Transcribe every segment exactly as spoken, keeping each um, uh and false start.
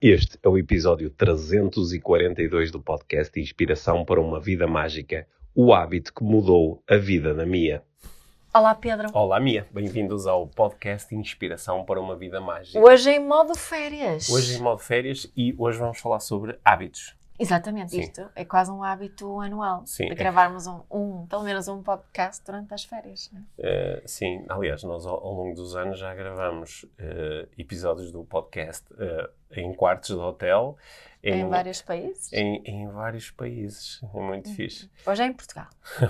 Este é o episódio trezentos e quarenta e dois do podcast Inspiração para uma Vida Mágica, o hábito que mudou a vida da Mia. Olá, Pedro. Olá, Mia. Bem-vindos ao podcast Inspiração para uma Vida Mágica. Hoje em modo férias. Hoje em modo férias e hoje vamos falar sobre hábitos. Exatamente, sim. Isto é quase um hábito anual, sim, de gravarmos é. um, um, pelo menos um podcast durante as férias. Né? Uh, sim, aliás, nós ao, ao longo dos anos já gravamos uh, episódios do podcast uh, em quartos de hotel. Em, em vários países? Em, em vários países, é muito uhum. fixe. Hoje é em Portugal.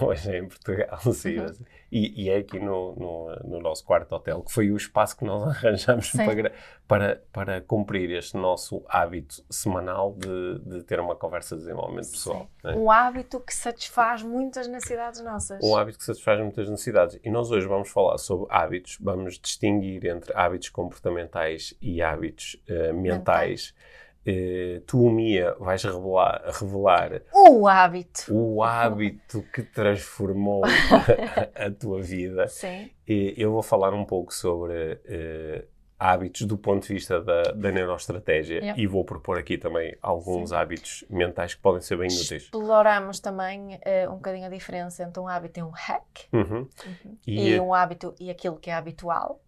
Hoje é em Portugal, sim. Uhum. E, e é aqui no, no, no nosso quarto hotel, que foi o espaço que nós arranjamos para, para, para cumprir este nosso hábito semanal de, de ter uma conversa de desenvolvimento pessoal. Né? Um hábito que satisfaz muitas necessidades nossas. Um hábito que satisfaz muitas necessidades. E nós hoje vamos falar sobre hábitos, vamos distinguir entre hábitos comportamentais e hábitos uh, mentais. Mental. Uh, tu, Mia, vais revelar, revelar o hábito o hábito que transformou a, a tua vida. Sim. E eu vou falar um pouco sobre uh, hábitos do ponto de vista da, da neuroestratégia, yeah. e vou propor aqui também alguns Sim. hábitos mentais que podem ser bem úteis. Exploramos também uh, um bocadinho a diferença entre um hábito e um hack, uhum. Uhum. E, e um hábito e aquilo que é habitual.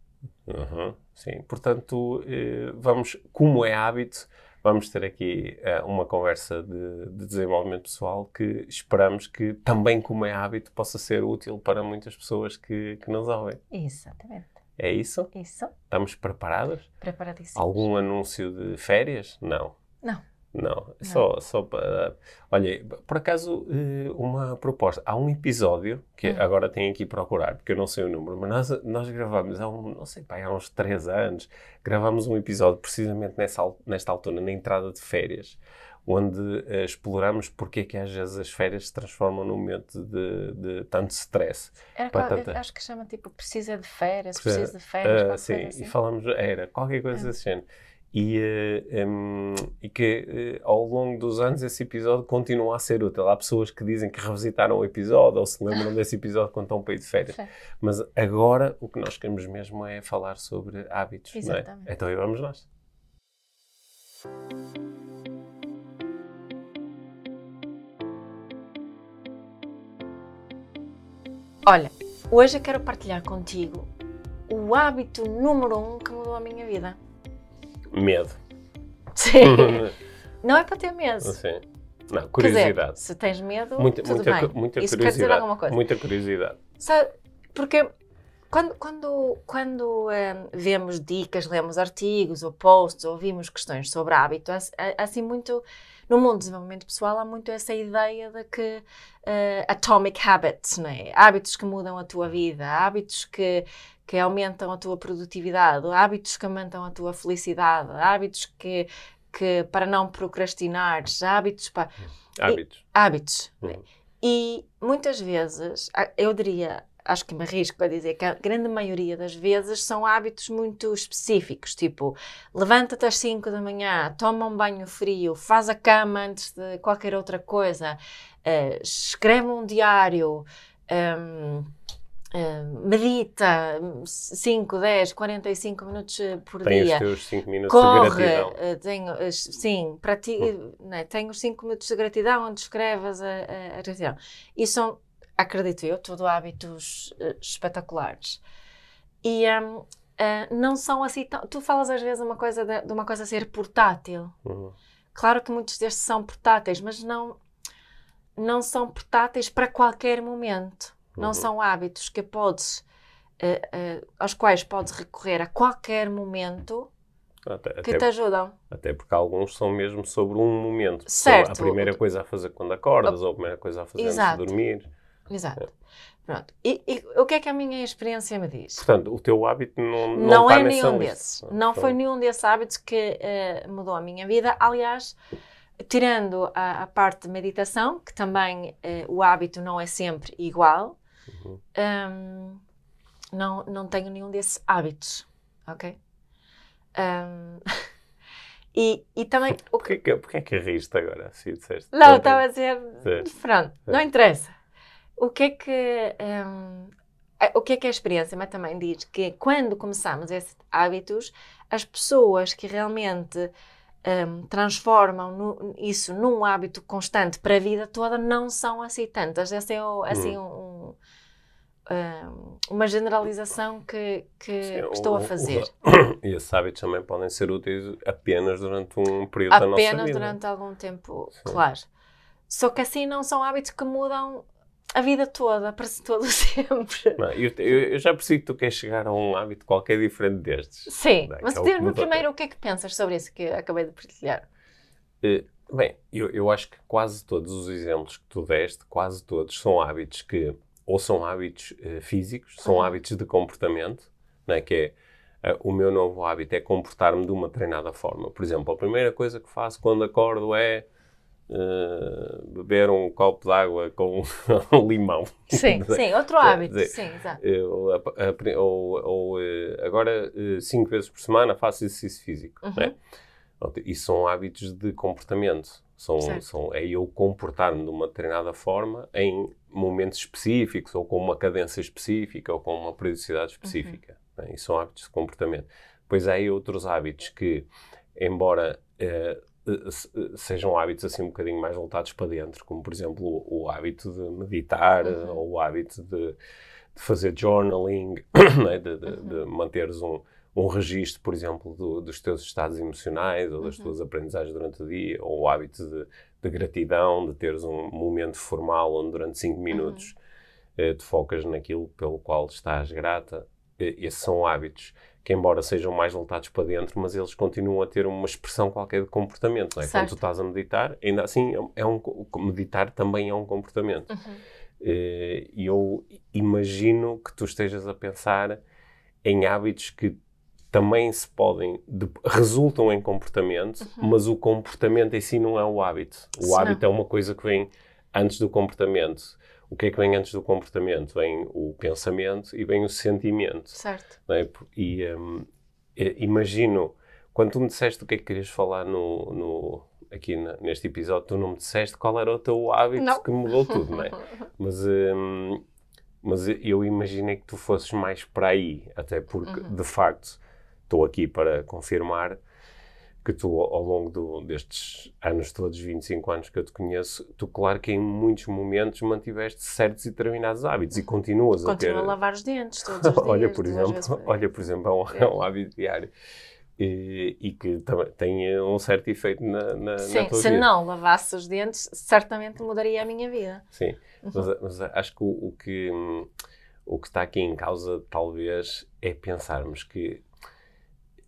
Uhum. Sim, portanto, uh, vamos, como é hábito, vamos ter aqui uh, uma conversa de, de desenvolvimento pessoal que esperamos que, também como é hábito, possa ser útil para muitas pessoas que, que nos ouvem. Exatamente. É isso? Isso. Estamos preparados? Preparadíssimos. Algum anúncio de férias? Não. Não. Não. Só, só para... Olha, por acaso, uma proposta. Há um episódio, que uhum. agora tenho aqui procurar, porque eu não sei o número, mas nós, nós gravamos há, um, não sei, pá, há uns três anos, gravamos um episódio precisamente nessa, nesta altura, na entrada de férias, onde uh, exploramos porque é que às vezes as férias se transformam num momento de, de tanto stress. Era qual, tanta... Acho que chama tipo, precisa de férias, precisa, precisa de férias, uh, sim, coisa assim. E falamos, era qualquer coisa uhum. desse género. E, uh, um, e que uh, ao longo dos anos esse episódio continua a ser útil. Há pessoas que dizem que revisitaram o episódio ou se lembram desse episódio quando estão para ir de férias. Sim. Mas agora o que nós queremos mesmo é falar sobre hábitos. Exatamente. Não é? Então aí vamos nós. Olha, hoje eu quero partilhar contigo o hábito número um que mudou a minha vida. Medo. Sim. Não é para ter medo. Sim. Não, curiosidade. Quer dizer, se tens medo, muita, tudo muita, bem. Muita isso quer dizer alguma coisa. Muita curiosidade. Sabe, porque quando, quando, quando um, vemos dicas, lemos artigos ou posts, ouvimos questões sobre hábito, assim muito... No mundo do desenvolvimento pessoal há muito essa ideia de que uh, atomic habits, não é? Hábitos que mudam a tua vida, hábitos que, que aumentam a tua produtividade, hábitos que aumentam a tua felicidade, hábitos que, que para não procrastinares, hábitos para... Hábitos. E, hábitos. Uhum. E muitas vezes, eu diria, acho que me arrisco a dizer que a grande maioria das vezes são hábitos muito específicos, tipo, levanta-te às cinco da manhã, toma um banho frio, faz a cama antes de qualquer outra coisa, uh, escreve um diário, um, uh, medita cinco, dez, quarenta e cinco minutos por tem dia. Tem os teus cinco minutos corre, de gratidão. Uh, tenho, uh, sim, pratico, hum. né, tenho os cinco minutos de gratidão onde escreves a, a, a gratidão. E são... Acredito eu, tudo hábitos uh, espetaculares. E um, uh, não são assim tão... Tu falas às vezes uma coisa de, de uma coisa ser portátil. Uhum. Claro que muitos destes são portáteis, mas não, não são portáteis para qualquer momento. Uhum. Não são hábitos que podes, uh, uh, aos quais podes recorrer a qualquer momento. Até, que até, te ajudam. Até porque alguns são mesmo sobre um momento. Certo. A primeira coisa a fazer quando acordas, o... ou a primeira coisa a fazer Exato. Antes de dormir. Exato. Pronto. E, e o que é que a minha experiência me diz? Portanto, o teu hábito não, não, não está é nenhum lista. Desses. Não, não foi nenhum desses hábitos que uh, mudou a minha vida. Aliás, tirando a, a parte de meditação, que também uh, o hábito não é sempre igual, uhum. um, não, não tenho nenhum desses hábitos. Ok? Um, E, e também... O que... Porquê, porquê é que riste agora? Se disseste? Não, estava a dizer... Pronto, não interessa. O que é que, um, o que é que a experiência mas também diz que quando começamos esses hábitos, as pessoas que realmente um, transformam no, isso num hábito constante para a vida toda não são assim tantas. Essa é o, assim, hum. um, um, uma generalização que, que, Sim, que estou o, a fazer. O, e esses hábitos também podem ser úteis apenas durante um período apenas da nossa vida. Apenas durante algum tempo, Sim. claro. Só que assim não são hábitos que mudam a vida toda, para todo sempre. Não, eu, eu já percebi que tu queres chegar a um hábito qualquer diferente destes. Sim, não, mas é diz-me primeiro o que é que pensas sobre isso que acabei de partilhar. Uh, bem, eu, eu acho que quase todos os exemplos que tu deste, quase todos, são hábitos que, ou são hábitos uh, físicos, são uhum. hábitos de comportamento, não é? Que é, uh, o meu novo hábito é comportar-me de uma treinada forma. Por exemplo, a primeira coisa que faço quando acordo é... Uh, beber um copo de água com limão. Sim, sim, outro hábito. Dizer, sim, exato. Uh, ou ou uh, agora, uh, cinco vezes por semana faço exercício físico. Uhum. Né? Isso são hábitos de comportamento. São, são, é eu comportar-me de uma determinada forma em momentos específicos, ou com uma cadência específica, ou com uma periodicidade específica. Uhum. Né? Isso são hábitos de comportamento. Pois há aí outros hábitos que, embora... Uh, sejam hábitos assim um bocadinho mais voltados para dentro, como por exemplo o, o hábito de meditar, uhum. ou o hábito de, de fazer journaling, né? de, de, uhum. de manteres um, um registro, por exemplo, do, dos teus estados emocionais, ou das uhum. tuas aprendizagens durante o dia, ou o hábito de, de gratidão, de teres um momento formal onde durante cinco minutos uhum. eh, te focas naquilo pelo qual estás grata. Esses são hábitos que, embora sejam mais voltados para dentro, mas eles continuam a ter uma expressão qualquer de comportamento, não é? Quando tu estás a meditar, ainda assim, é um, meditar também é um comportamento. Uhum. E eu imagino que tu estejas a pensar em hábitos que também se podem, de, resultam em comportamento, uhum. mas o comportamento em si não é o hábito. O se hábito não. é uma coisa que vem antes do comportamento. O que é que vem antes do comportamento? Vem o pensamento e vem o sentimento. Certo. Não é? E um, imagino, quando tu me disseste o que é que querias falar no, no, aqui na, neste episódio, tu não me disseste qual era o teu hábito não. que mudou tudo, não é? Mas, um, mas eu imaginei que tu fosses mais para aí, até porque, uhum. de facto, estou aqui para confirmar que tu, ao longo do, destes anos todos, vinte e cinco anos que eu te conheço, tu, claro que em muitos momentos mantiveste certos e determinados hábitos e continuas Continua a ter... Continua a lavar os dentes todos os dias. Olha, por exemplo, vezes... olha, por exemplo é, um, é um hábito diário e, e que também tem um certo efeito na, na, Sim, na tua se vida. Se não lavasse os dentes, certamente mudaria a minha vida. Sim, uhum. mas, mas acho que o, o que o que está aqui em causa, talvez, é pensarmos que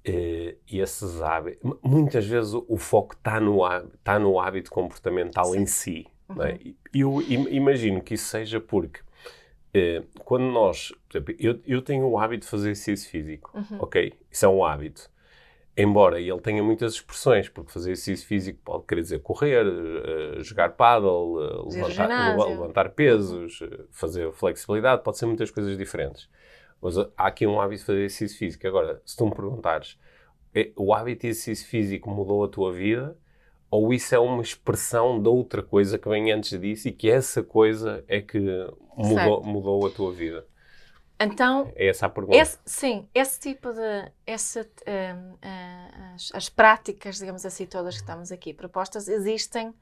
Uh, esses hábitos, muitas vezes o, o foco está no, tá no hábito comportamental Sim. em si. Uhum. Não é? Eu imagino que isso seja porque uh, quando nós, por exemplo, eu, eu tenho o hábito de fazer exercício físico, uhum. ok? Isso é um hábito. Embora ele tenha muitas expressões, porque fazer exercício físico pode querer dizer correr, uh, jogar pádel, uh, levantar, levantar pesos, uh, fazer flexibilidade, pode ser muitas coisas diferentes. Mas há aqui um hábito de fazer exercício físico. Agora, se tu me perguntares, o hábito de exercício físico mudou a tua vida? Ou isso é uma expressão de outra coisa que vem antes disso e que essa coisa é que mudou, mudou a tua vida? Então... É essa a pergunta. Esse, sim, esse tipo de... Esse, uh, uh, as, as práticas, digamos assim, todas que estamos aqui propostas, existem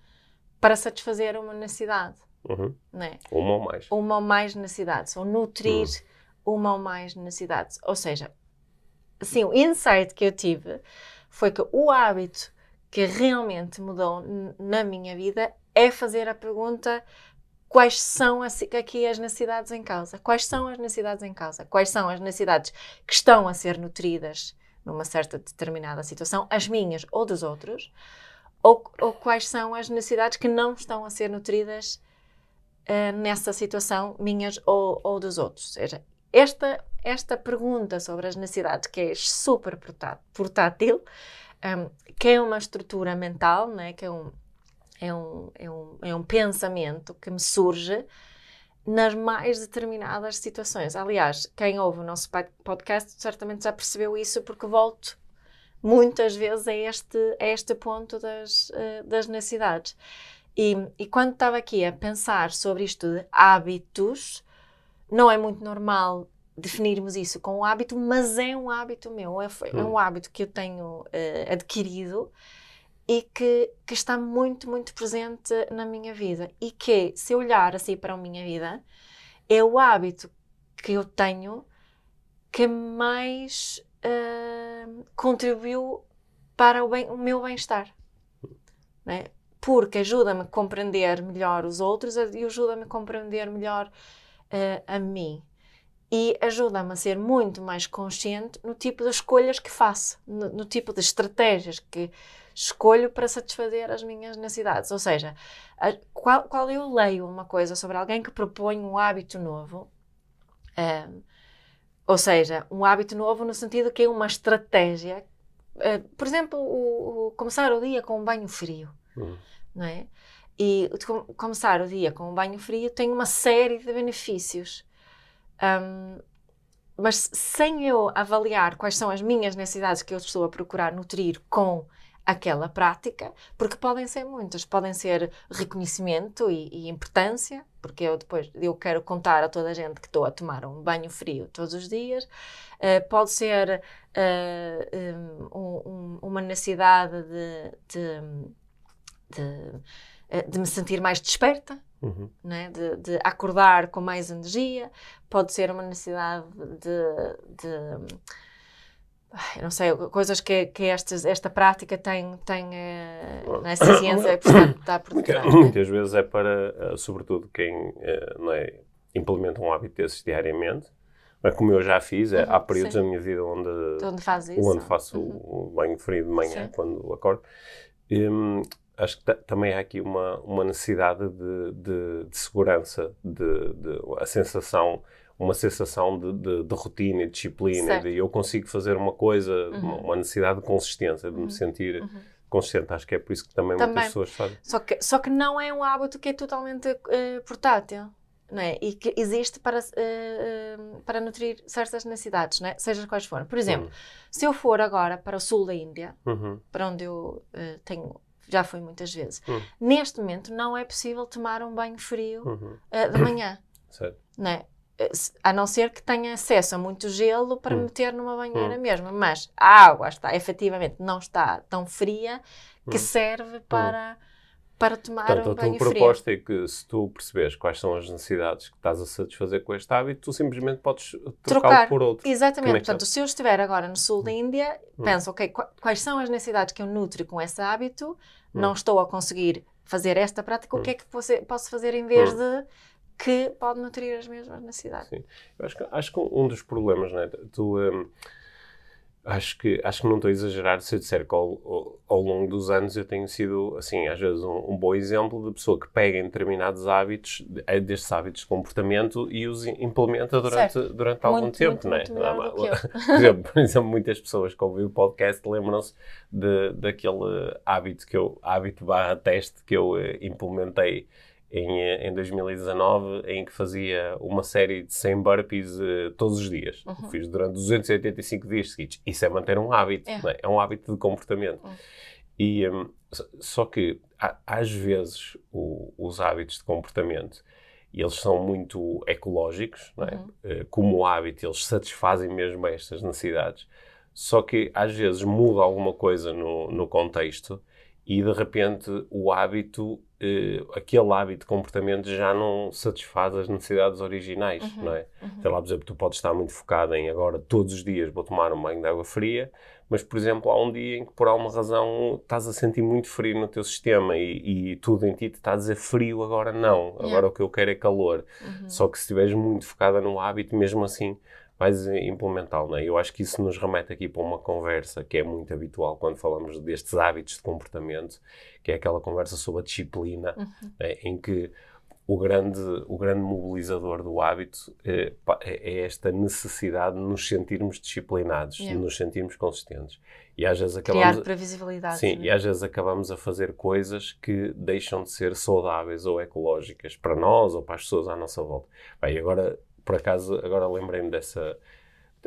para satisfazer uma necessidade. Uhum. Não é? Uma ou mais. Uma ou mais necessidades. Ou nutrir... Uhum. uma ou mais necessidades. Ou seja, assim, o insight que eu tive foi que o hábito que realmente mudou na minha vida é fazer a pergunta quais são as, aqui as necessidades em causa. Quais são as necessidades em causa? Quais são as necessidades que estão a ser nutridas numa certa determinada situação, as minhas ou dos outros, ou, ou quais são as necessidades que não estão a ser nutridas uh, nessa situação, minhas ou, ou dos outros. Ou seja, Esta, esta pergunta sobre as necessidades, que é super portátil, um, que é uma estrutura mental, né, que é um, é, um, é, um, é um pensamento que me surge nas mais determinadas situações. Aliás, quem ouve o nosso podcast certamente já percebeu isso, porque volto muitas vezes a este, a este ponto das, das necessidades. E, e quando estava aqui a pensar sobre isto de hábitos, não é muito normal definirmos isso com um hábito, mas é um hábito meu, é, é um hábito que eu tenho uh, adquirido e que, que está muito, muito presente na minha vida. E que, se eu olhar assim para a minha vida, é o hábito que eu tenho que mais uh, contribuiu para o, bem, o meu bem-estar. Né? Porque ajuda-me a compreender melhor os outros e ajuda-me a compreender melhor uh, a mim. E ajuda-me a ser muito mais consciente no tipo de escolhas que faço, no, no tipo de estratégias que escolho para satisfazer as minhas necessidades. Ou seja, a, qual, qual eu leio uma coisa sobre alguém que propõe um hábito novo, um, ou seja, um hábito novo no sentido que é uma estratégia, uh, por exemplo, o, o começar o dia com um banho frio, hum. não é? E com, começar o dia com um banho frio tem uma série de benefícios. Um, mas sem eu avaliar quais são as minhas necessidades que eu estou a procurar nutrir com aquela prática, porque podem ser muitas, podem ser reconhecimento e, e importância, porque eu depois eu quero contar a toda a gente que estou a tomar um banho frio todos os dias, uh, pode ser uh, um, um, uma necessidade de, de, de, de me sentir mais desperta. Uhum. Né? De, de acordar com mais energia, pode ser uma necessidade de, de eu não sei, coisas que, que estas, esta prática tem, tem uh, nessa ciência que está, está por trás. Muitas vezes é para, sobretudo, quem uh, não é, implementa um hábito desses diariamente, mas como eu já fiz, uhum, há períodos sim. da minha vida onde, onde, faz isso, onde faço uhum. o banho frio de manhã, sim. quando acordo. Um, Acho que t- também há aqui uma, uma necessidade de, de, de segurança, de, de, a sensação, uma sensação de, de, de rotina e de disciplina, certo. De eu consigo fazer uma coisa, uhum. uma, uma necessidade de consistência, de uhum. me sentir uhum. consistente. Acho que é por isso que também, também. muitas pessoas fazem. Só que, só que não é um hábito que é totalmente uh, portátil, não é? E que existe para, uh, para nutrir certas necessidades, não é? Seja quais forem. Por exemplo, uhum. se eu for agora para o sul da Índia, uhum. para onde eu uh, tenho... já fui muitas vezes. Uhum. Neste momento não é possível tomar um banho frio uhum. uh, de manhã. Certo. Não é? A não ser que tenha acesso a muito gelo para uhum. meter numa banheira uhum. mesmo. Mas a água está, efetivamente, não está tão fria que uhum. serve para, uhum. para tomar Portanto, um banho frio. A tua proposta é que se tu perceberes quais são as necessidades que estás a satisfazer com este hábito, tu simplesmente podes trocar por outro. Exatamente. É Portanto, é? se eu estiver agora no sul uhum. da Índia, uhum. penso, ok, quais são as necessidades que eu nutro com esse hábito? Não hum. estou a conseguir fazer esta prática, hum. o que é que posso fazer em vez hum. de que pode nutrir as mesmas necessidades? Sim, eu acho que, acho que um dos problemas, né, tu, um, acho, que, acho que não estou a exagerar se eu disser que ao, ao, ao longo dos anos eu tenho sido, assim, às vezes um, um bom exemplo de pessoa que pega em determinados hábitos, destes hábitos de comportamento e os implementa durante, durante algum muito, tempo, muito, não é? Muito melhor do que eu. Por exemplo, por exemplo, muitas pessoas que ouvem o podcast lembram-se de, daquele hábito que eu, hábito barra teste que eu eh, implementei em, em dois mil e dezanove, em que fazia uma série de cem burpees uh, todos os dias. Uhum. Fiz durante duzentos e oitenta e cinco dias seguidos. Isso é manter um hábito, é, não é? É um hábito de comportamento. Uhum. E, um, só que, há, às vezes, o, os hábitos de comportamento, eles são muito ecológicos, não é? Uhum. Uh, como hábito, eles satisfazem mesmo estas necessidades. Só que, às vezes, muda alguma coisa no, no contexto e, de repente, o hábito... Uh, aquele hábito de comportamento já não satisfaz as necessidades originais, uhum, não é? Uhum. Sei lá, por exemplo, tu podes estar muito focado em agora todos os dias vou tomar um banho de água fria, mas, por exemplo, há um dia em que por alguma razão estás a sentir muito frio no teu sistema e, e tudo em ti te está a dizer frio, agora não, agora yeah. o que eu quero é calor. Uhum. Só que se estiveres muito focada no hábito, mesmo assim vais implementá-lo, não é? Eu acho que isso nos remete aqui para uma conversa que é muito habitual quando falamos destes hábitos de comportamento, que é aquela conversa sobre a disciplina, uhum. né, em que o grande, o grande mobilizador do hábito eh, é esta necessidade de nos sentirmos disciplinados, yeah. de nos sentirmos consistentes. E às vezes acabamos, criar previsibilidade. Sim, né? E às vezes acabamos a fazer coisas que deixam de ser saudáveis ou ecológicas para nós ou para as pessoas à nossa volta. Bem, agora... Por acaso, agora lembrei-me dessa,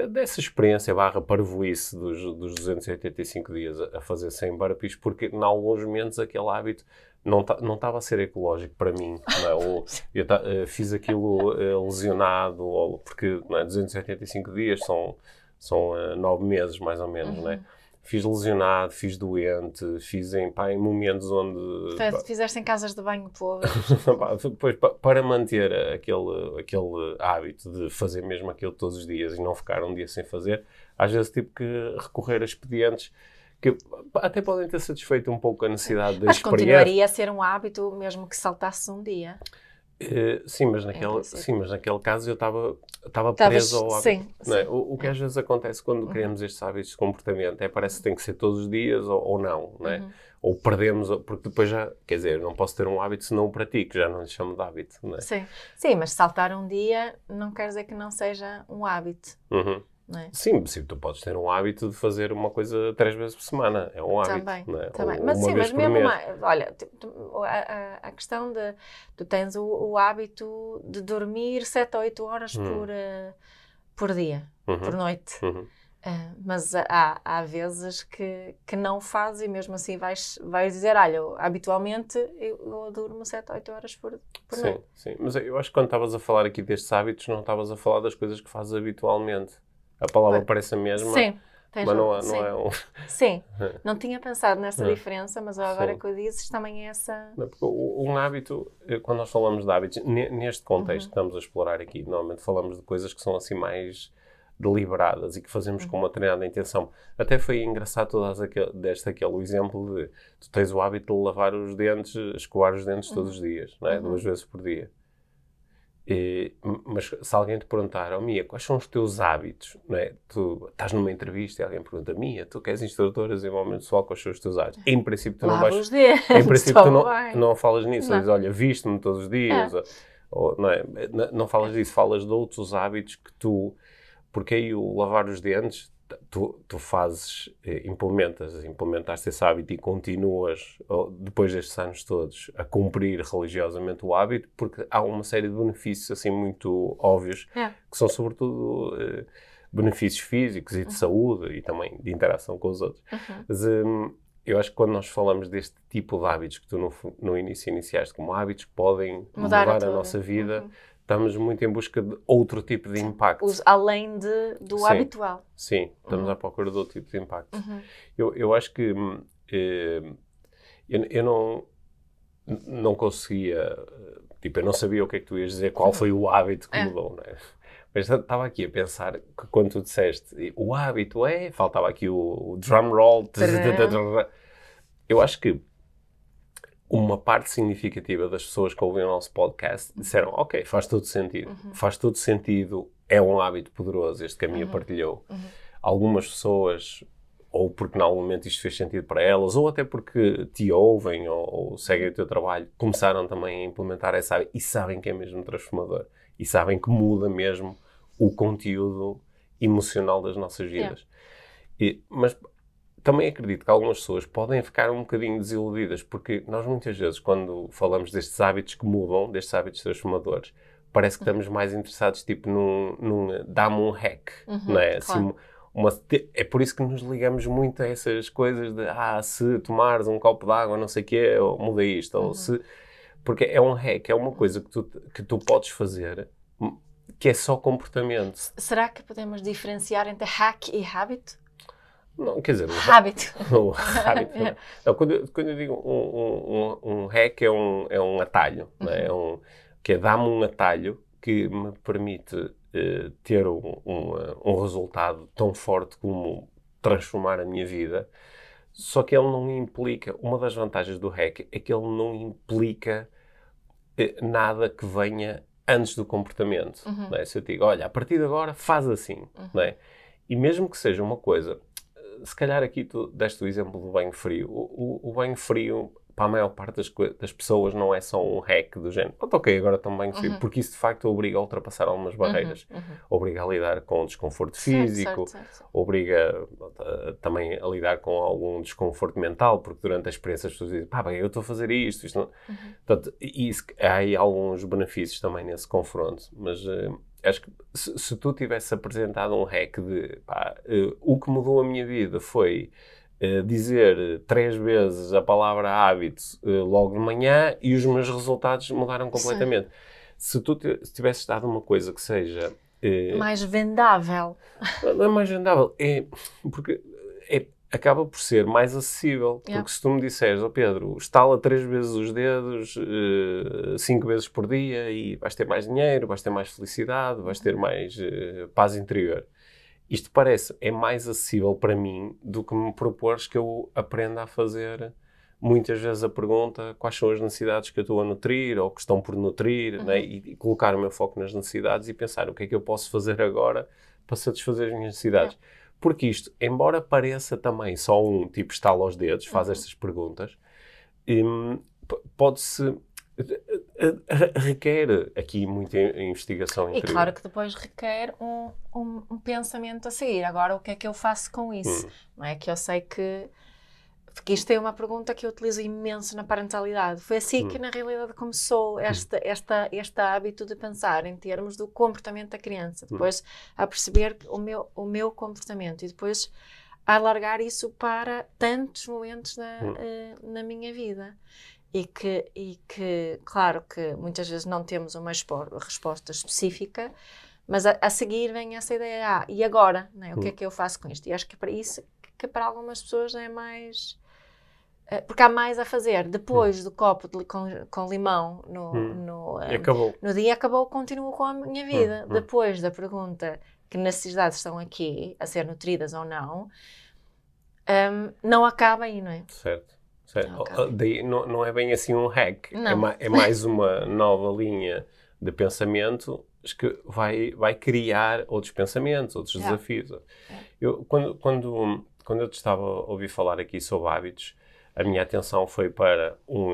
dessa experiência barra parvoíce dos, dos duzentos e oitenta e cinco dias a fazer cem burpees, porque em alguns momentos aquele hábito não estava tá, a ser ecológico para mim. Não é? Ou eu tá, fiz aquilo uh, lesionado, ou, porque não é, duzentos e oitenta e cinco dias são, são uh, nove meses mais ou menos, uhum. não é? Fiz lesionado, fiz doente, fiz em, pá, em momentos onde... Então, pá, fizeste em casas de banho pobres. Depois, para manter aquele, aquele hábito de fazer mesmo aquilo todos os dias e não ficar um dia sem fazer, às vezes tive que recorrer a expedientes que até podem ter satisfeito um pouco a necessidade da experiência. Mas continuaria a ser um hábito mesmo que saltasse um dia. Uh, sim, mas naquele, é sim, mas naquele caso eu estava preso ao hábito. Sim, não é? sim. O, o que às vezes acontece quando criamos estes hábitos de comportamento é parece que tem que ser todos os dias ou, ou não, não é? Uhum. Ou perdemos, porque depois já, quer dizer, eu não posso ter um hábito se não o pratico, já não lhe chamo de hábito, não é? Sim, sim, mas saltar um dia não quer dizer que não seja um hábito. Uhum. É? Sim, sim, tu podes ter um hábito de fazer uma coisa três vezes por semana, é um hábito. Também, né? também. Ou, mas sim, mas mesmo uma, olha, tu, tu, a, a questão de, tu tens o, o hábito de dormir sete ou oito horas uhum. por, uh, por dia, uhum. por noite, uhum. uh, mas há, há vezes que, que não fazes e mesmo assim vais, vais dizer, olha, eu, habitualmente eu, eu durmo sete ou oito horas por, por sim, noite. Sim, mas eu acho que quando estavas a falar aqui destes hábitos, não estavas a falar das coisas que fazes habitualmente. A palavra Bem, parece a mesma, sim, mas não, há, sim. não é um... Sim, não tinha pensado nessa diferença, mas agora sim. que o dizes também é essa... Não, porque um hábito, quando nós falamos de hábitos, neste contexto uhum. que estamos a explorar aqui, normalmente falamos de coisas que são assim mais deliberadas e que fazemos uhum. com uma treinada intenção. Até foi engraçado tu deste aquele o exemplo de tu tens o hábito de lavar os dentes, escovar os dentes uhum. todos os dias, não é? Uhum. Duas vezes por dia. E, mas se alguém te perguntar, oh Mia, quais são os teus hábitos? Não é? Tu estás numa entrevista e alguém pergunta, Mia, tu que és instrutora de desenvolvimento pessoal, quais são os teus hábitos? Em princípio tu Lava não vais... Em princípio tu não, não falas nisso, não. Dizes, olha, visto-me todos os dias, é. ou, não, é? não, não falas disso, falas de outros hábitos que tu... Porque aí o lavar os dentes, tu, tu fazes, implementas, implementaste esse hábito e continuas, depois destes anos todos, a cumprir religiosamente o hábito, porque há uma série de benefícios assim muito óbvios, é. que são sobretudo eh, benefícios físicos e de uhum. saúde e também de interação com os outros. Uhum. Mas, hum, eu acho que quando nós falamos deste tipo de hábitos que tu no, no início iniciaste como hábitos que podem mudar, mudar a, a nossa vida, uhum. estamos muito em busca de outro tipo de impacto. Os, além de, do sim, habitual. Sim, estamos uhum. à procura de outro tipo de impacto. Uhum. Eu, eu acho que eh, eu, eu não, não conseguia, tipo, eu não sabia o que é que tu ias dizer, qual foi o hábito que é. mudou, não é? Mas estava aqui a pensar que quando tu disseste o hábito é, faltava aqui o, o drum roll. Eu acho que uma parte significativa das pessoas que ouvem o nosso podcast disseram, ok, faz todo sentido, uhum. faz todo sentido, é um hábito poderoso este que a Mia uhum. partilhou. Uhum. Algumas pessoas, ou porque em algum momento isto fez sentido para elas, ou até porque te ouvem ou, ou seguem o teu trabalho, começaram também a implementar essa hábito e sabem que é mesmo transformador. E sabem que muda mesmo o conteúdo emocional das nossas vidas. É. E, mas... Também acredito que algumas pessoas podem ficar um bocadinho desiludidas, porque nós muitas vezes, quando falamos destes hábitos que mudam, destes hábitos transformadores, parece que uhum. estamos mais interessados, tipo, num, num dá-me um hack, uhum, não é? Assim, claro. uma, é por isso que nos ligamos muito a essas coisas de, ah, se tomares um copo de água, não sei o quê, ou muda isto, uhum. ou se... Porque é um hack, é uma coisa que tu, que tu podes fazer, que é só comportamento. Será que podemos diferenciar entre hack e hábito? Não, quer dizer, o hábito. O hábito não. Não, quando, eu, quando eu digo um, um, um hack é um, é um atalho, uhum. não é? É um, que é dar-me um atalho que me permite uh, ter um, um, um resultado tão forte como transformar a minha vida, só que ele não implica, uma das vantagens do hack é que ele não implica uh, nada que venha antes do comportamento. Uhum. Não é? Se eu digo, olha, a partir de agora faz assim, uhum. não é? E mesmo que seja uma coisa... Se calhar aqui tu deste o exemplo do banho frio. O, o, o banho frio, para a maior parte das, das pessoas, não é só um hack do género. Oh, ok, agora tomo banho frio. Uhum. Porque isso, de facto, obriga a ultrapassar algumas barreiras. Uhum. Uhum. Obriga a lidar com o desconforto físico. Certo, certo, certo. Obriga uh, também a lidar com algum desconforto mental. Porque durante a experiência as pessoas dizem, pá, bem, eu estou a fazer isto. isto não... uhum. Portanto, isso, há aí alguns benefícios também nesse confronto. Mas... Uh, acho que se, se tu tivesse apresentado um hack de, pá, uh, o que mudou a minha vida foi uh, dizer três vezes a palavra hábito uh, logo de manhã e os meus resultados mudaram completamente. Sim. Se tu te, se tivesses dado uma coisa que seja... Uh, mais vendável. Não é mais vendável, é porque é, acaba por ser mais acessível. Yeah. Porque se tu me disseres, ó oh Pedro, estala três vezes os dedos, uh, cinco vezes por dia e vais ter mais dinheiro, vais ter mais felicidade, vais ter mais uh, paz interior. Isto parece, é mais acessível para mim do que me propores que eu aprenda a fazer muitas vezes a pergunta quais são as necessidades que eu estou a nutrir ou que estão por nutrir, uhum. né? e, e colocar o meu foco nas necessidades e pensar o que é que eu posso fazer agora para satisfazer as minhas necessidades. Uhum. Porque isto, embora pareça também só um tipo estala aos dedos, faz uhum. estas perguntas, um, pode-se... requer aqui muita investigação interior. E claro que depois requer um, um, um pensamento a seguir. Agora, o que é que eu faço com isso? Hum. Não é que eu sei que... Porque isto é uma pergunta que eu utilizo imenso na parentalidade. Foi assim hum. que, na realidade, começou este, esta, este hábito de pensar em termos do comportamento da criança. Depois, hum. a perceber o meu, o meu comportamento. E depois, a alargar isso para tantos momentos na, hum. na minha vida. E que, e que, claro que muitas vezes não temos uma resposta específica, mas a, a seguir vem essa ideia, ah, e agora? Né? O que é que eu faço com isto? E acho que é para isso que para algumas pessoas é mais... Porque há mais a fazer. Depois hum. do copo de, com, com limão no, hum. no, um, no dia, acabou, continuo com a minha vida. Hum. Depois da pergunta que necessidades estão aqui, a ser nutridas ou não, um, não acaba aí, não é? Certo. Não, okay. Daí não, não é bem assim um hack, é, ma, é mais uma nova linha de pensamento que vai, vai criar outros pensamentos, outros yeah. desafios. Yeah. Eu, quando, quando, quando eu te estava a ouvir falar aqui sobre hábitos, a minha atenção foi para, um,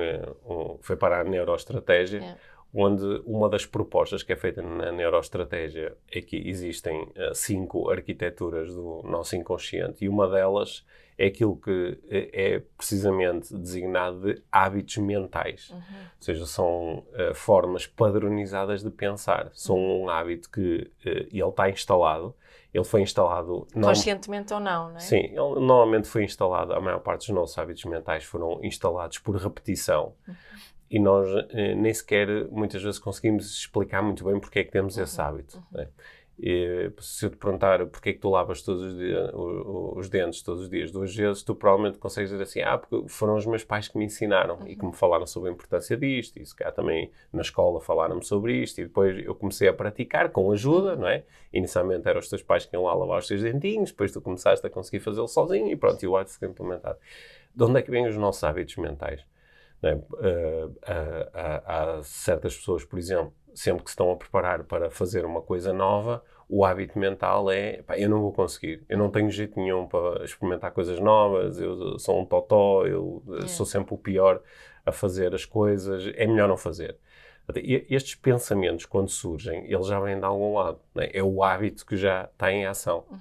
um, foi para a neuroestratégia, yeah. onde uma das propostas que é feita na neuroestratégia é que existem uh, cinco arquiteturas do nosso inconsciente e uma delas é aquilo que é precisamente designado de hábitos mentais. Uhum. Ou seja, são uh, formas padronizadas de pensar. São uhum. um hábito que uh, ele está instalado, ele foi instalado... Conscientemente não... ou não, não é? Sim, ele normalmente foi instalado, a maior parte dos nossos hábitos mentais foram instalados por repetição. Uhum. E nós eh, nem sequer, muitas vezes, conseguimos explicar muito bem porque é que temos uhum. esse hábito. Uhum. Né? E, se eu te perguntar porque é que tu lavas todos os, dias, os, os dentes todos os dias, duas vezes, tu provavelmente consegues dizer assim, ah, porque foram os meus pais que me ensinaram uhum. e que me falaram sobre a importância disto, e se cá também na escola falaram-me sobre isto, e depois eu comecei a praticar com ajuda, não é? Inicialmente eram os teus pais que iam lá lavar os teus dentinhos, depois tu começaste a conseguir fazê-lo sozinho, e pronto, e o hábito foi implementado. De onde é que vêm os nossos hábitos mentais? Né? Uh, há, há certas pessoas, por exemplo, sempre que se estão a preparar para fazer uma coisa nova, o hábito mental é, pá, eu não vou conseguir, eu não tenho jeito nenhum para experimentar coisas novas, eu sou um totó, eu é. sou sempre o pior a fazer as coisas, é melhor não fazer. Estes pensamentos, quando surgem, eles já vêm de algum lado, né? É o hábito que já está em ação. Uhum.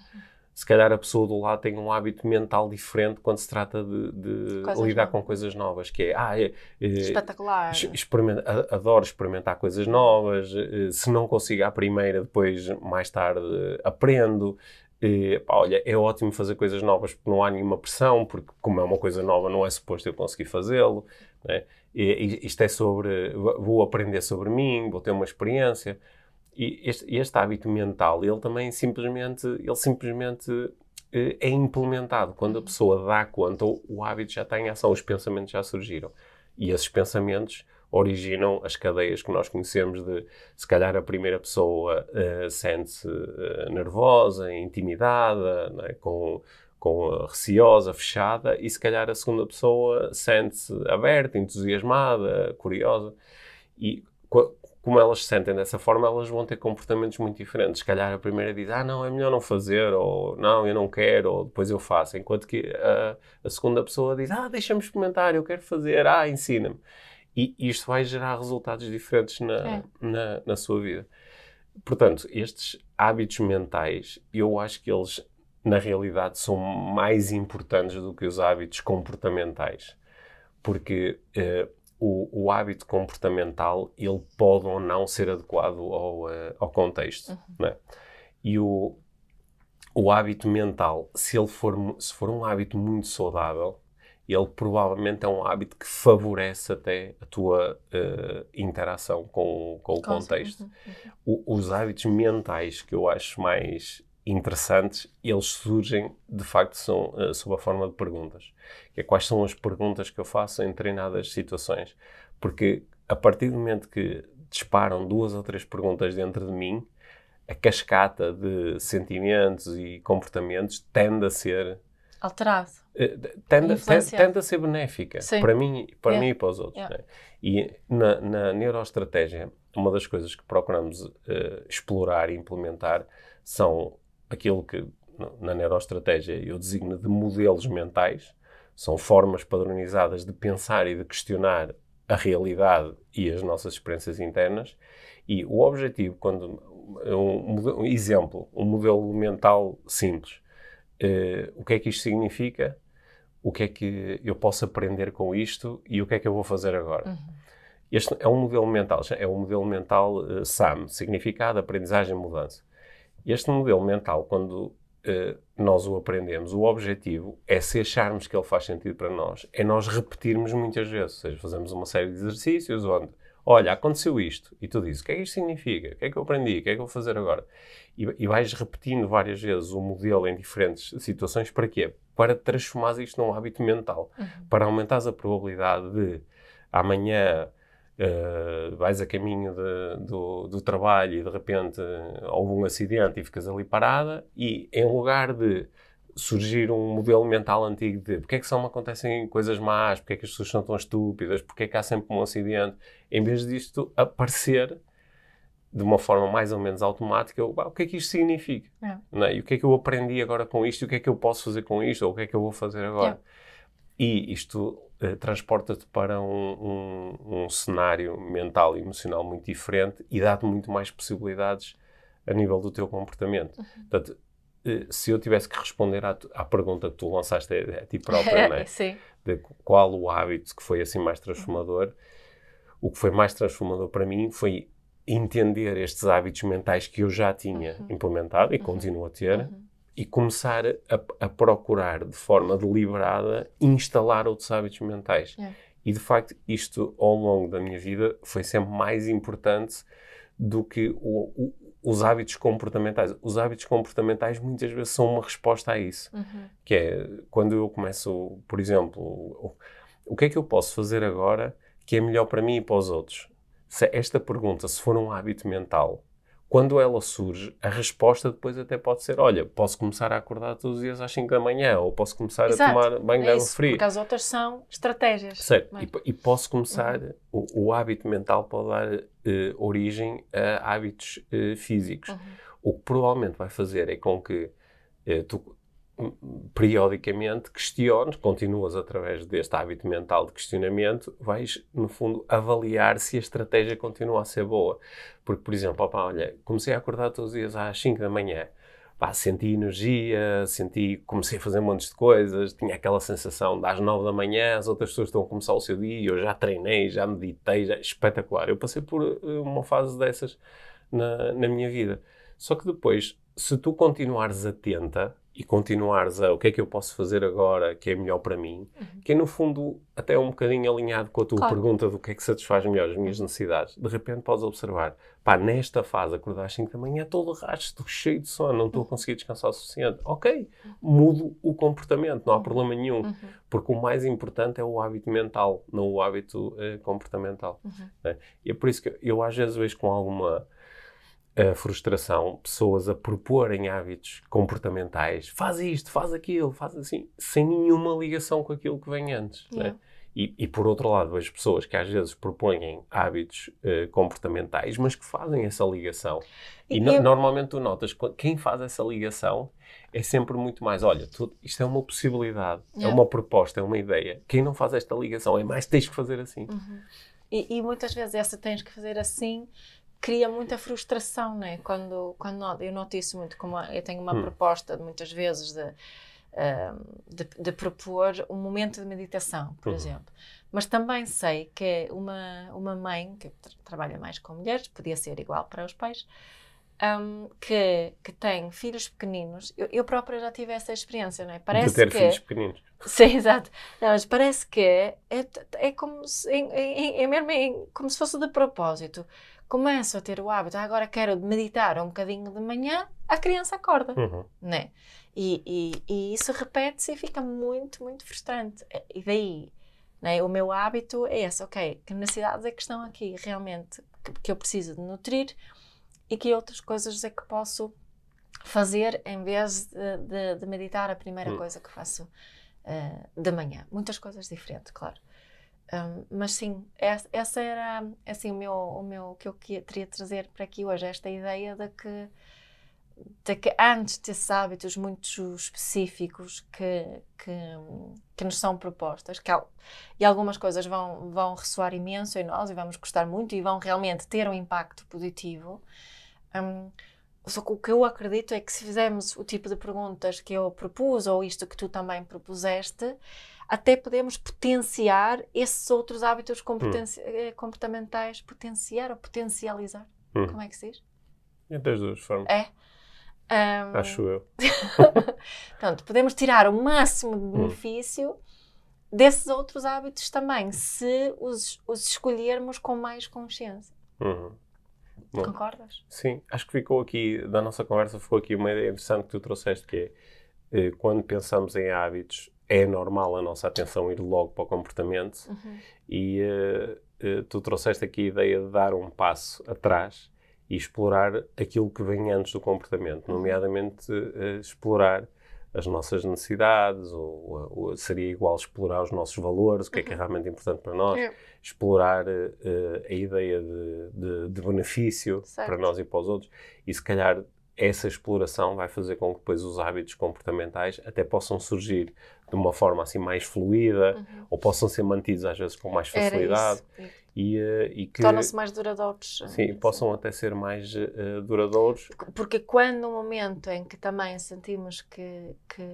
Se calhar a pessoa do lado tem um hábito mental diferente quando se trata de, de lidar novas. Com coisas novas, que é, ah, é, é espetacular, experimenta, adoro experimentar coisas novas, se não consigo à primeira, depois mais tarde aprendo, é, pá, olha, é ótimo fazer coisas novas porque não há nenhuma pressão, porque como é uma coisa nova não é suposto eu conseguir fazê-lo, né? E, isto é sobre, vou aprender sobre mim, vou ter uma experiência. E este, este hábito mental, ele também simplesmente, ele simplesmente eh, é implementado. Quando a pessoa dá conta, o, o hábito já está em ação, os pensamentos já surgiram. E esses pensamentos originam as cadeias que nós conhecemos de, se calhar, a primeira pessoa eh, sente-se eh, nervosa, intimidada, né, com... com receosa, fechada, e se calhar a segunda pessoa sente-se aberta, entusiasmada, curiosa. E... como elas se sentem dessa forma, elas vão ter comportamentos muito diferentes. Se calhar a primeira diz, ah, não, é melhor não fazer, ou não, eu não quero, ou depois eu faço. Enquanto que a, a segunda pessoa diz, ah, deixa-me experimentar, eu quero fazer, ah, ensina-me. E isto vai gerar resultados diferentes na, é. na, na sua vida. Portanto, estes hábitos mentais, eu acho que eles, na realidade, são mais importantes do que os hábitos comportamentais. Porque... Eh, O, o hábito comportamental, ele pode ou não ser adequado ao, uh, ao contexto, uhum. né? E o, o hábito mental, se ele for, se for um hábito muito saudável, ele provavelmente é um hábito que favorece até a tua uh, interação com, com o contexto. Uhum. Uhum. O, os hábitos mentais que eu acho mais interessantes, eles surgem, de facto, são, uh, sob a forma de perguntas. Que é quais são as perguntas que eu faço em treinadas situações. Porque, a partir do momento que disparam duas ou três perguntas dentro de mim, a cascata de sentimentos e comportamentos tende a ser... alterado. Uh, tende, tende, tende a ser benéfica. Sim. Para mim, para yeah. mim e para os outros. Yeah. Né? E na, na neuroestratégia, uma das coisas que procuramos uh, explorar e implementar são aquilo que, na neuroestratégia, eu designo de modelos mentais. São formas padronizadas de pensar e de questionar a realidade e as nossas experiências internas. E o objetivo, quando um, um exemplo, um modelo mental simples. Uh, o que é que isto significa? O que é que eu posso aprender com isto? E o que é que eu vou fazer agora? Uhum. Este é um modelo mental. É um modelo mental uh, SAM. Significado, aprendizagem, mudança. Este modelo mental, quando uh, nós o aprendemos, o objetivo é, se acharmos que ele faz sentido para nós, é nós repetirmos muitas vezes. Ou seja, fazemos uma série de exercícios onde, olha, aconteceu isto, e tu dizes, o que é que isto significa? O que é que eu aprendi? O que é que eu vou fazer agora? E, e vais repetindo várias vezes o modelo em diferentes situações. Para quê? Para transformares isto num hábito mental. Uhum. Para aumentares a probabilidade de amanhã... Uh, vais a caminho de, do, do trabalho e de repente houve um acidente e ficas ali parada, e em lugar de surgir um modelo mental antigo de porque é que só me acontecem coisas más, porque é que as pessoas são tão estúpidas, porque é que há sempre um acidente, em vez disto aparecer de uma forma mais ou menos automática, eu, ah, o que é que isto significa? É. Não é? E o que é que eu aprendi agora com isto? E o que é que eu posso fazer com isto? Ou o que é que eu vou fazer agora? É. E isto... transporta-te para um, um, um cenário mental e emocional muito diferente e dá-te muito mais possibilidades a nível do teu comportamento. Uhum. Portanto, se eu tivesse que responder à, tu, à pergunta que tu lançaste a, a ti própria, né? Sim. De qual o hábito que foi assim mais transformador, o que foi mais transformador para mim foi entender estes hábitos mentais que eu já tinha uhum. implementado e uhum. continuo a ter, uhum. e começar a, a procurar, de forma deliberada, instalar outros hábitos mentais. Yeah. E, de facto, isto, ao longo da minha vida, foi sempre mais importante do que o, o, os hábitos comportamentais. Os hábitos comportamentais, muitas vezes, são uma resposta a isso. Uhum. Que é, quando eu começo, por exemplo, o, o que é que eu posso fazer agora que é melhor para mim e para os outros? Se esta pergunta, se for um hábito mental, quando ela surge, a resposta depois até pode ser, olha, posso começar a acordar todos os dias às cinco da manhã, ou posso começar Exato. a tomar banho de água fria. Porque as outras são estratégias. Certo. E, e posso começar, uhum. o, o hábito mental pode dar uh, origem a hábitos uh, físicos. Uhum. O que provavelmente vai fazer é com que uh, tu, periodicamente, questiones, continuas através deste hábito mental de questionamento, vais, no fundo, avaliar se a estratégia continua a ser boa. Porque, por exemplo, opa, olha, comecei a acordar todos os dias às cinco da manhã. Pá, senti energia, senti, comecei a fazer montes de coisas, tinha aquela sensação de às nove da manhã as outras pessoas estão a começar o seu dia, eu já treinei, já meditei, já... espetacular. Eu passei por uma fase dessas na, na minha vida. Só que depois, se tu continuares atenta e continuares a o que é que eu posso fazer agora que é melhor para mim, uhum. que é, no fundo, até um bocadinho alinhado com a tua claro. pergunta do que é que satisfaz melhor as minhas necessidades. De repente podes observar, pá, nesta fase, acordar às cinco da manhã, estou de rastro, estou cheio de sono, não estou a conseguir descansar o suficiente. Ok, mudo o comportamento, não há problema nenhum. Uhum. Porque o mais importante é o hábito mental, não o hábito eh, comportamental. Uhum. Né? E é por isso que eu às vezes vejo com alguma... a frustração, pessoas a proporem hábitos comportamentais, faz isto, faz aquilo, faz assim, sem nenhuma ligação com aquilo que vem antes. Yeah. Né? E, e, por outro lado, vejo pessoas que às vezes propõem hábitos uh, comportamentais, mas que fazem essa ligação. E, e no, eu... normalmente tu notas que quem faz essa ligação é sempre muito mais, olha, tu, isto é uma possibilidade, yeah. é uma proposta, é uma ideia. Quem não faz esta ligação é mais, tens que fazer assim. Uhum. E, e muitas vezes essa tens que fazer assim cria muita frustração, não é? Quando, quando eu noto isso muito, como eu tenho uma hum. proposta de muitas vezes de, de, de propor um momento de meditação, por uhum. exemplo. Mas também sei que uma, uma mãe que tra- trabalha mais com mulheres, podia ser igual para os pais, um, que, que têm filhos pequeninos. Eu, eu própria já tive essa experiência, não é? Parece de ter que, filhos pequeninos. Sim, exato. Não, mas parece que é, é, como, se, é, é, é mesmo, é como se fosse de propósito. Começo a ter o hábito, ah, agora quero meditar um bocadinho de manhã, a criança acorda, uhum. né? E, e, e isso repete-se e fica muito, muito frustrante. E daí, né, o meu hábito é esse, ok, que necessidades é que estão aqui realmente, que, que eu preciso de nutrir e que outras coisas é que posso fazer em vez de, de, de meditar a primeira uhum. coisa que faço uh, de manhã. Muitas coisas diferentes, claro. Um, mas sim, essa, essa era assim, o meu, o meu, que eu queria trazer para aqui hoje, esta ideia de que, de que antes desses hábitos muito específicos que, que, que nos são propostas, que, e algumas coisas vão, vão ressoar imenso em nós e vamos gostar muito e vão realmente ter um impacto positivo, um, só que o que eu acredito é que se fizermos o tipo de perguntas que eu propus ou isto que tu também propuseste, até podemos potenciar esses outros hábitos competenci- hum. comportamentais, potenciar ou potencializar, hum. como é que se diz? É das duas formas. É. Um... Acho eu. Portanto, podemos tirar o máximo de benefício hum. desses outros hábitos também, se os, os escolhermos com mais consciência. Uhum. Concordas? Sim, acho que ficou aqui, da nossa conversa, ficou aqui uma ideia interessante que tu trouxeste, que é, quando pensamos em hábitos, é normal a nossa atenção ir logo para o comportamento uhum. e uh, uh, tu trouxeste aqui a ideia de dar um passo atrás e explorar aquilo que vem antes do comportamento, nomeadamente uh, explorar as nossas necessidades, ou, ou seria igual explorar os nossos valores, o que uhum. é que é realmente importante para nós, uhum. explorar uh, a ideia de, de, de benefício certo. Para nós e para os outros e se calhar essa exploração vai fazer com que depois os hábitos comportamentais até possam surgir de uma forma assim mais fluida uhum. ou possam ser mantidos às vezes com mais facilidade e, e que tornam-se mais duradouros. Sim, possam até ser mais uh, duradouros. Porque quando no momento em que também sentimos que, que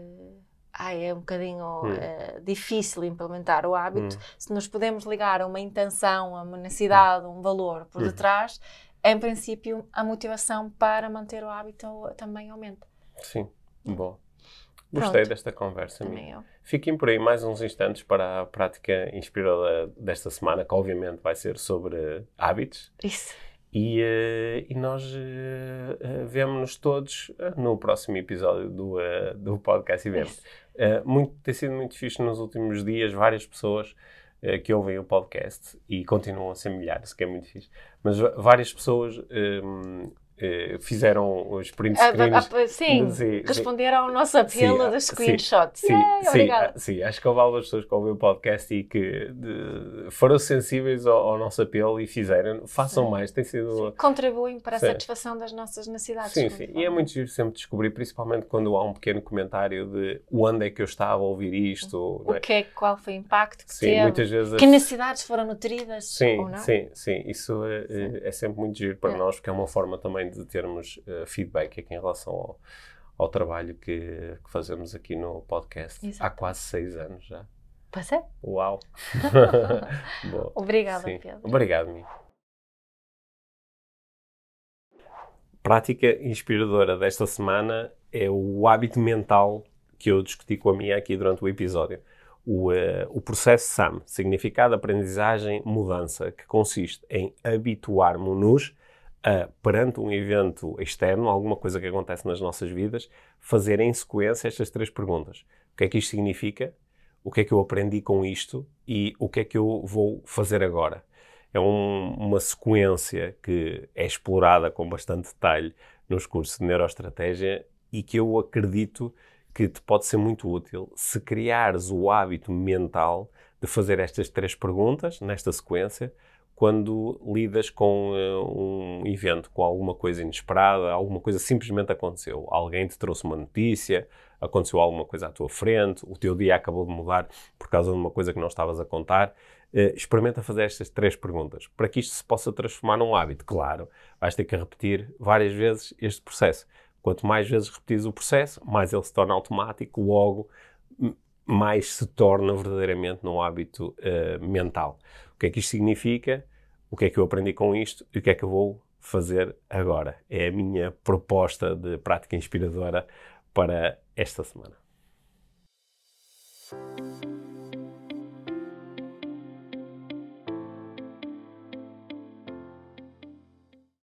ai, é um bocadinho hum. uh, difícil implementar o hábito, hum. se nos podemos ligar a uma intenção, a uma necessidade, hum. um valor por hum. detrás, em princípio, a motivação para manter o hábito também aumenta. Sim, bom. Gostei Pronto. Desta conversa, Mia. Fiquem por aí mais uns instantes para a prática inspiradora desta semana, que obviamente vai ser sobre hábitos. Isso. E, uh, e nós uh, uh, vemo-nos todos uh, no próximo episódio do, uh, do podcast. E vemos. Uh, muito, tem sido muito fixe nos últimos dias, várias pessoas que ouvem o podcast e continuam a ser milhares, que é muito fixe. Mas várias pessoas um, uh, fizeram os print screens. Uh, uh, uh, sim, sim, responderam sim. ao nosso apelo dos screenshots. Sim, yeah, sim, obrigada. Sim, acho que houve algumas pessoas que ouvem o podcast e que de, foram sensíveis ao, ao nosso apelo e fizeram. Façam sim. mais, tem sido... Sim. Contribuem para sim. a satisfação das nossas necessidades. Sim, sim. E é muito giro sempre descobrir, principalmente quando há um pequeno comentário de onde é que eu estava a ouvir isto. Ou, o que é, qual foi o impacto que sim, teve, muitas vezes que as... necessidades foram nutridas sim, ou não. Sim, sim. Isso é, sim. é sempre muito giro para é. Nós, porque é uma forma também de termos uh, feedback aqui em relação ao, ao trabalho que, que fazemos aqui no podcast. Exato. Há quase seis anos já. Pois é? Uau! Bom, obrigada, sim. Pedro. Obrigado, Mia. Prática inspiradora desta semana é o hábito mental que eu discuti com a Mia aqui durante o episódio. O, uh, o processo SAM, significado, aprendizagem, mudança, que consiste em habituarmo-nos a, perante um evento externo, alguma coisa que acontece nas nossas vidas, fazer em sequência estas três perguntas. O que é que isto significa? O que é que eu aprendi com isto? E o que é que eu vou fazer agora? É um, uma sequência que é explorada com bastante detalhe nos cursos de Neuroestratégia e que eu acredito que te pode ser muito útil se criares o hábito mental de fazer estas três perguntas, nesta sequência, quando lidas com uh, um evento, com alguma coisa inesperada, alguma coisa simplesmente aconteceu. Alguém te trouxe uma notícia, aconteceu alguma coisa à tua frente, o teu dia acabou de mudar por causa de uma coisa que não estavas a contar. Uh, experimenta fazer estas três perguntas, para que isto se possa transformar num hábito. Claro, vais ter que repetir várias vezes este processo. Quanto mais vezes repetires o processo, mais ele se torna automático, logo mais se torna verdadeiramente num hábito uh, mental. O que é que isto significa? O que é que eu aprendi com isto? E o que é que eu vou fazer agora. É a minha proposta de prática inspiradora para esta semana.